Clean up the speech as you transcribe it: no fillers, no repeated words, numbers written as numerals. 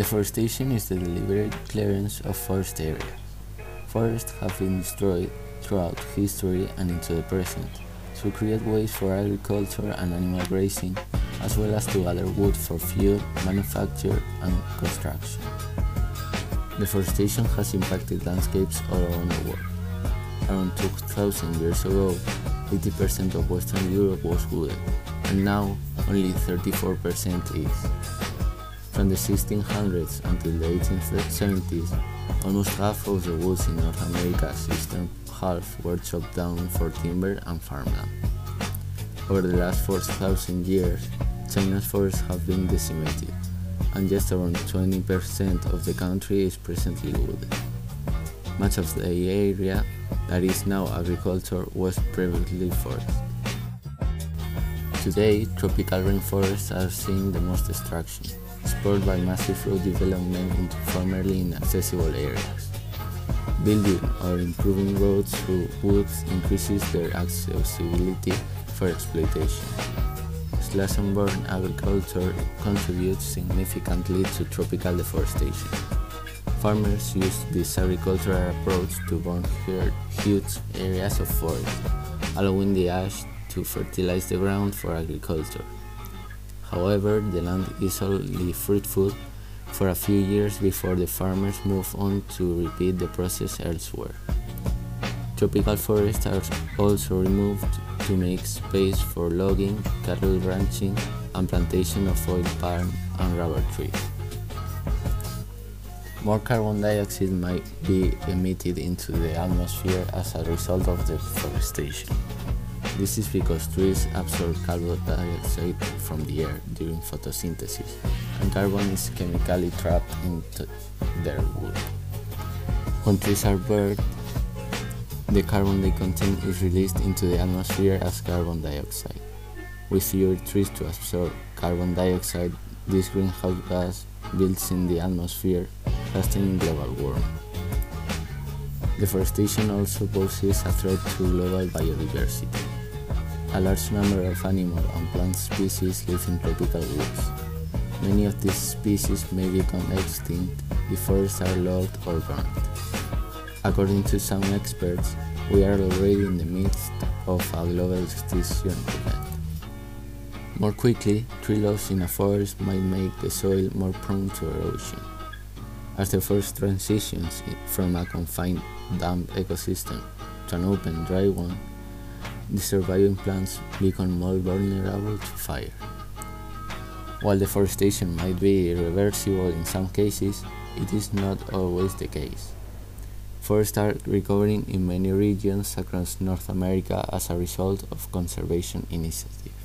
Deforestation is the deliberate clearance of forest area. Forests have been destroyed throughout history and into the present, to create ways for agriculture and animal grazing, as well as to gather wood for fuel, manufacture and construction. Deforestation has impacted landscapes all around the world. Around 2,000 years ago, 80% of Western Europe was wooded, and now only 34% is. From the 1600s until the 1870s, almost half of the woods in North America's eastern half were chopped down for timber and farmland. Over the last 4,000 years, China's forests have been decimated, and just around 20% of the country is presently wooded. Much of the area that is now agriculture was previously forest. Today, tropical rainforests are seeing the most destruction, spurred by massive road development into formerly inaccessible areas. Building or improving roads through woods increases their accessibility for exploitation. Slash and burn agriculture contributes significantly to tropical deforestation. Farmers use this agricultural approach to burn huge areas of forest, allowing the ash to fertilize the ground for agriculture. However, the land is only fruitful for a few years before the farmers move on to repeat the process elsewhere. Tropical forests are also removed to make space for logging, cattle ranching, and plantation of oil palm and rubber trees. More carbon dioxide might be emitted into the atmosphere as a result of deforestation. This is because trees absorb carbon dioxide from the air during photosynthesis, and carbon is chemically trapped into their wood. When trees are burned, the carbon they contain is released into the atmosphere as carbon dioxide. With fewer trees to absorb carbon dioxide, this greenhouse gas builds in the atmosphere, hastening global warming. Deforestation also poses a threat to global biodiversity. A large number of animal and plant species live in tropical woods. Many of these species may become extinct if forests are logged or burned. According to some experts, we are already in the midst of a global extinction event. More quickly, tree loss in a forest might make the soil more prone to erosion. As the forest transitions from a confined, damp ecosystem to an open, dry one, the surviving plants become more vulnerable to fire. While deforestation might be irreversible in some cases, it is not always the case. Forests are recovering in many regions across North America as a result of conservation initiatives.